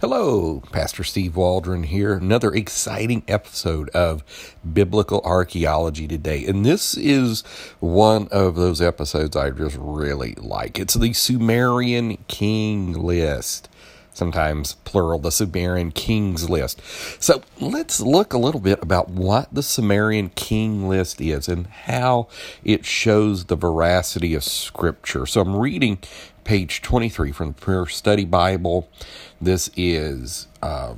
Hello, Pastor Steve Waldron here. Another exciting episode of Biblical Archaeology Today. And this is one of those episodes I just really like. It's the Sumerian King List. Sometimes plural, the Sumerian Kings List. So let's look a little bit about what the Sumerian King List is and how it shows the veracity of Scripture. So I'm reading page 23 from the Premier Study Bible. This is, I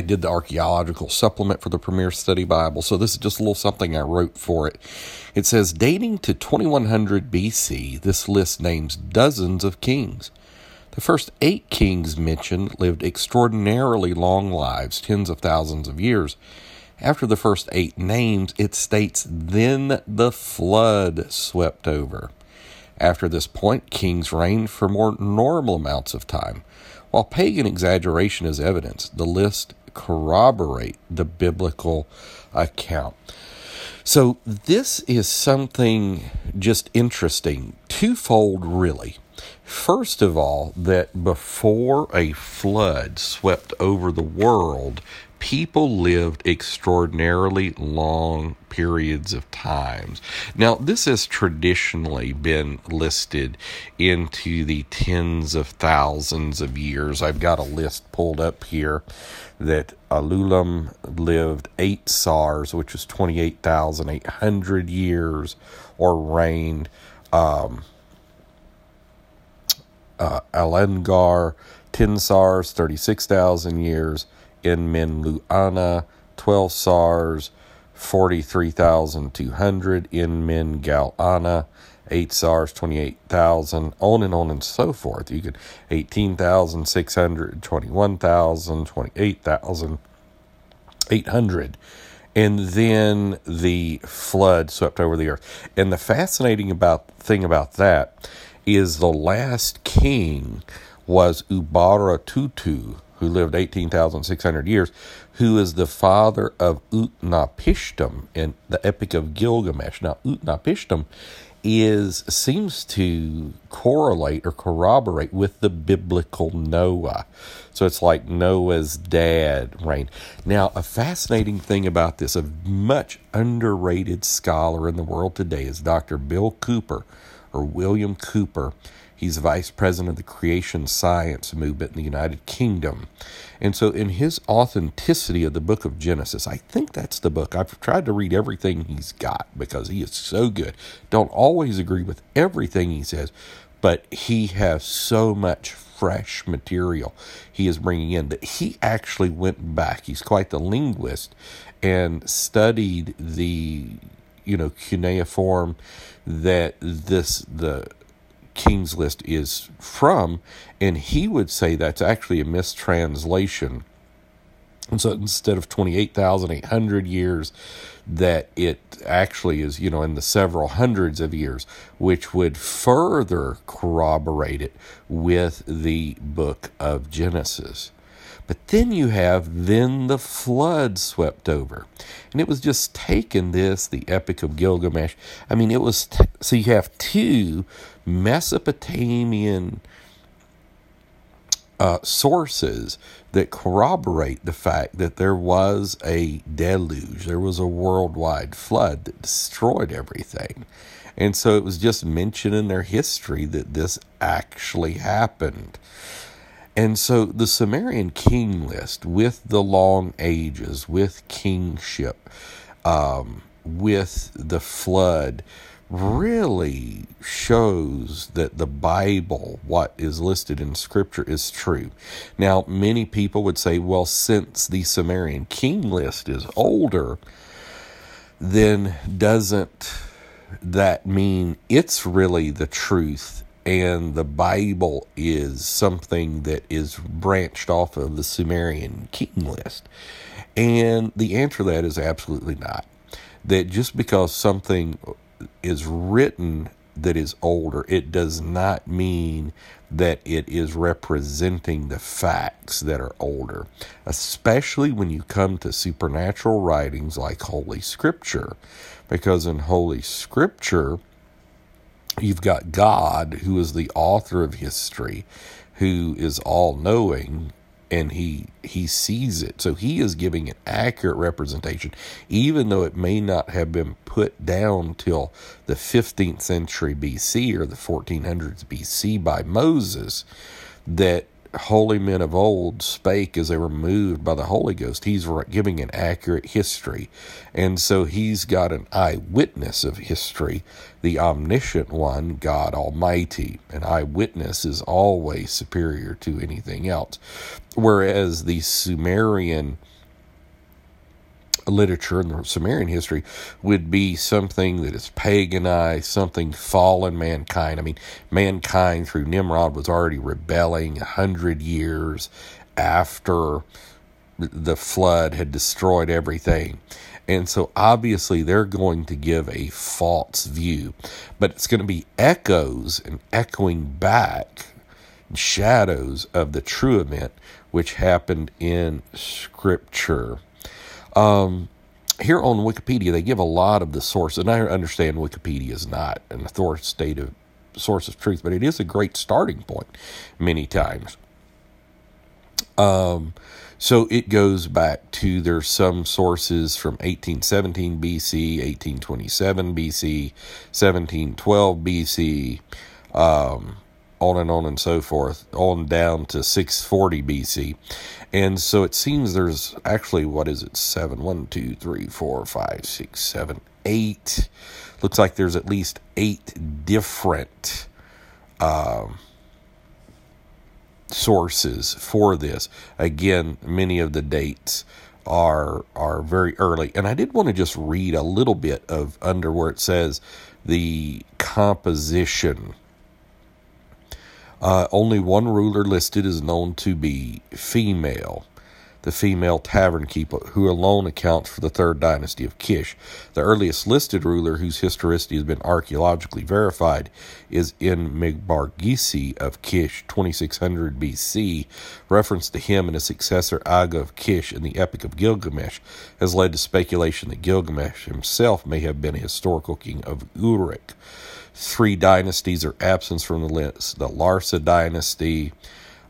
did the archaeological supplement for the Premier Study Bible, so this is just a little something I wrote for it. It says, dating to 2100 BC, this list names dozens of kings. The first 8 kings mentioned lived extraordinarily long lives, tens of thousands of years. After the first 8 names, it states, then the flood swept over. After this point, kings reigned for more normal amounts of time. While pagan exaggeration is evidence, the list corroborates the biblical account. So this is something just interesting, twofold really. First of all, that before a flood swept over the world, people lived extraordinarily long periods of times. Now, this has traditionally been listed into the tens of thousands of years. I've got a list pulled up here that Alulim lived 8 sars, which was 28,800 years, or reigned. Alengar, 10 sars, 36,000 years. In Men Luana, 12 sars, 43,200. In Men Galana, 8 sars, 28,000. On and so forth. You could 18,600, 21,000, 28,800. And then the flood swept over the earth. And the fascinating thing about that is the last king was Ubaratutu, who lived 18,600 years, who is the father of Utnapishtim in the Epic of Gilgamesh. Now, Utnapishtim seems to correlate or corroborate with the biblical Noah. So it's like Noah's dad reigned. Now, a fascinating thing about this, a much underrated scholar in the world today is Dr. Bill Cooper, or William Cooper. He's vice president of the Creation Science Movement in the United Kingdom. And so in his authenticity of the book of Genesis, I think that's the book. I've tried to read everything he's got because he is so good. Don't always agree with everything he says, but he has so much fresh material he is bringing in that he actually went back. He's quite the linguist and studied the, cuneiform that the King's List is from, and he would say that's actually a mistranslation. And so instead of 28,800 years, that it actually is, in the several hundreds of years, which would further corroborate it with the book of Genesis. But then you have, then the flood swept over. And it was just taken the Epic of Gilgamesh. So you have 2 Mesopotamian sources that corroborate the fact that there was a deluge. There was a worldwide flood that destroyed everything. And so it was just mentioned in their history that this actually happened. And so the Sumerian King List, with the long ages, with kingship, with the flood, really shows that the Bible, what is listed in Scripture, is true. Now, many people would say, well, since the Sumerian King List is older, then doesn't that mean it's really the truth? And the Bible is something that is branched off of the Sumerian King List. And the answer to that is absolutely not. That just because something is written that is older, it does not mean that it is representing the facts that are older, especially when you come to supernatural writings like Holy Scripture. Because in Holy Scripture, You've got God, who is the author of history, who is all-knowing, and he sees it. So he is giving an accurate representation, even though it may not have been put down till the 15th century BC or the 1400s BC by Moses, that holy men of old spake as they were moved by the Holy Ghost. He's giving an accurate history. And so he's got an eyewitness of history, the omniscient one, God Almighty. An eyewitness is always superior to anything else. Whereas the Sumerian literature and the Sumerian history would be something that is paganized, something fallen mankind. I mean, mankind through Nimrod was already rebelling 100 years after the flood had destroyed everything. And so obviously they're going to give a false view, but it's going to be echoes and echoing back shadows of the true event, which happened in Scripture. Here on Wikipedia, they give a lot of the source, and I understand Wikipedia is not an authoritative source of truth, but it is a great starting point many times. So it goes back to, there's some sources from 1817 BC, 1827 BC, 1712 BC, on and so forth, on down to 640 BC. And so it seems there's actually, 8. Looks like there's at least 8 different sources for this. Again, many of the dates are very early. And I did want to just read a little bit of under where it says the composition. Only one ruler listed is known to be female, the female tavern keeper, who alone accounts for the 3rd dynasty of Kish. The earliest listed ruler, whose historicity has been archaeologically verified, is in Megbargisi of Kish, 2600 BC. Reference to him and his successor, Aga of Kish, in the Epic of Gilgamesh, has led to speculation that Gilgamesh himself may have been a historical king of Uruk. 3 dynasties are absent from the list: the Larsa dynasty,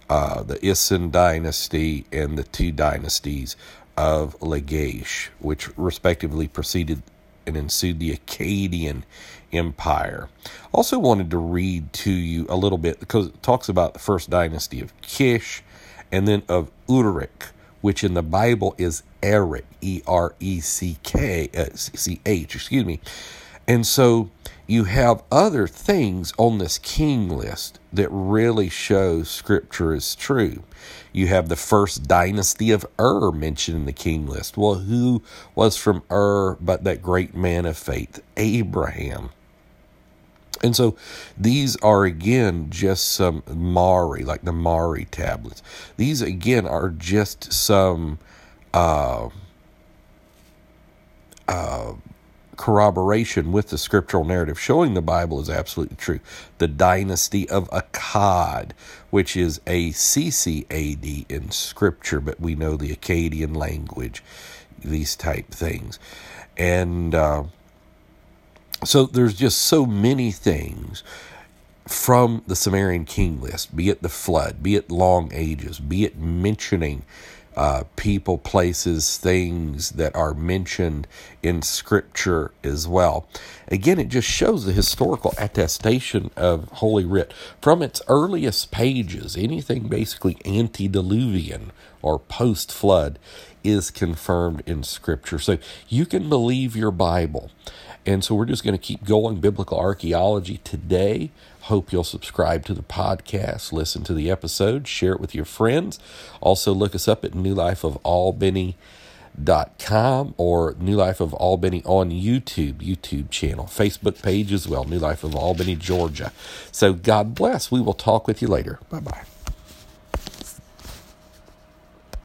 the Isin dynasty, and the 2 dynasties of Lagash, which respectively preceded and ensued the Akkadian Empire. Also wanted to read to you a little bit, because it talks about the 1st dynasty of Kish, and then of Uruk, which in the Bible is Erech, E-R-E-C-H. And so you have other things on this king list that really show Scripture is true. You have the 1st dynasty of Ur mentioned in the king list. Well, who was from Ur but that great man of faith, Abraham? And so these are, again, just some Mari, like the Mari tablets. These, again, are just some corroboration with the scriptural narrative showing the Bible is absolutely true. The dynasty of Akkad, which is A-C-C-A-D in Scripture, but we know the Akkadian language, these type things. And so there's just so many things from the Sumerian king list, be it the flood, be it long ages, be it mentioning people, places, things that are mentioned in Scripture as well. Again, it just shows the historical attestation of Holy Writ. From its earliest pages, anything basically antediluvian or post-flood is confirmed in Scripture. So you can believe your Bible. And so we're just going to keep going. Biblical Archaeology Today. Hope you'll subscribe to the podcast, listen to the episode, share it with your friends. Also, look us up at newlifeofalbany.com or New Life of Albany on YouTube channel, Facebook page as well, New Life of Albany, Georgia. So God bless. We will talk with you later. Bye-bye.